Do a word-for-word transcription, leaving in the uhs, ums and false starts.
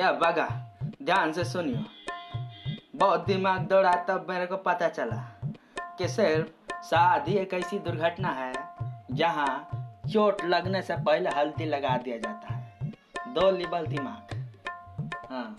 या बागा ध्यान से सुनियो। बहुत दिमाग दौड़ा तब मेरे को पता चला कि सिर्फ शादी एक ऐसी दुर्घटना है जहाँ चोट लगने से पहले हल्दी लगा दिया जाता है। दो लिबल दिमाग। हाँ।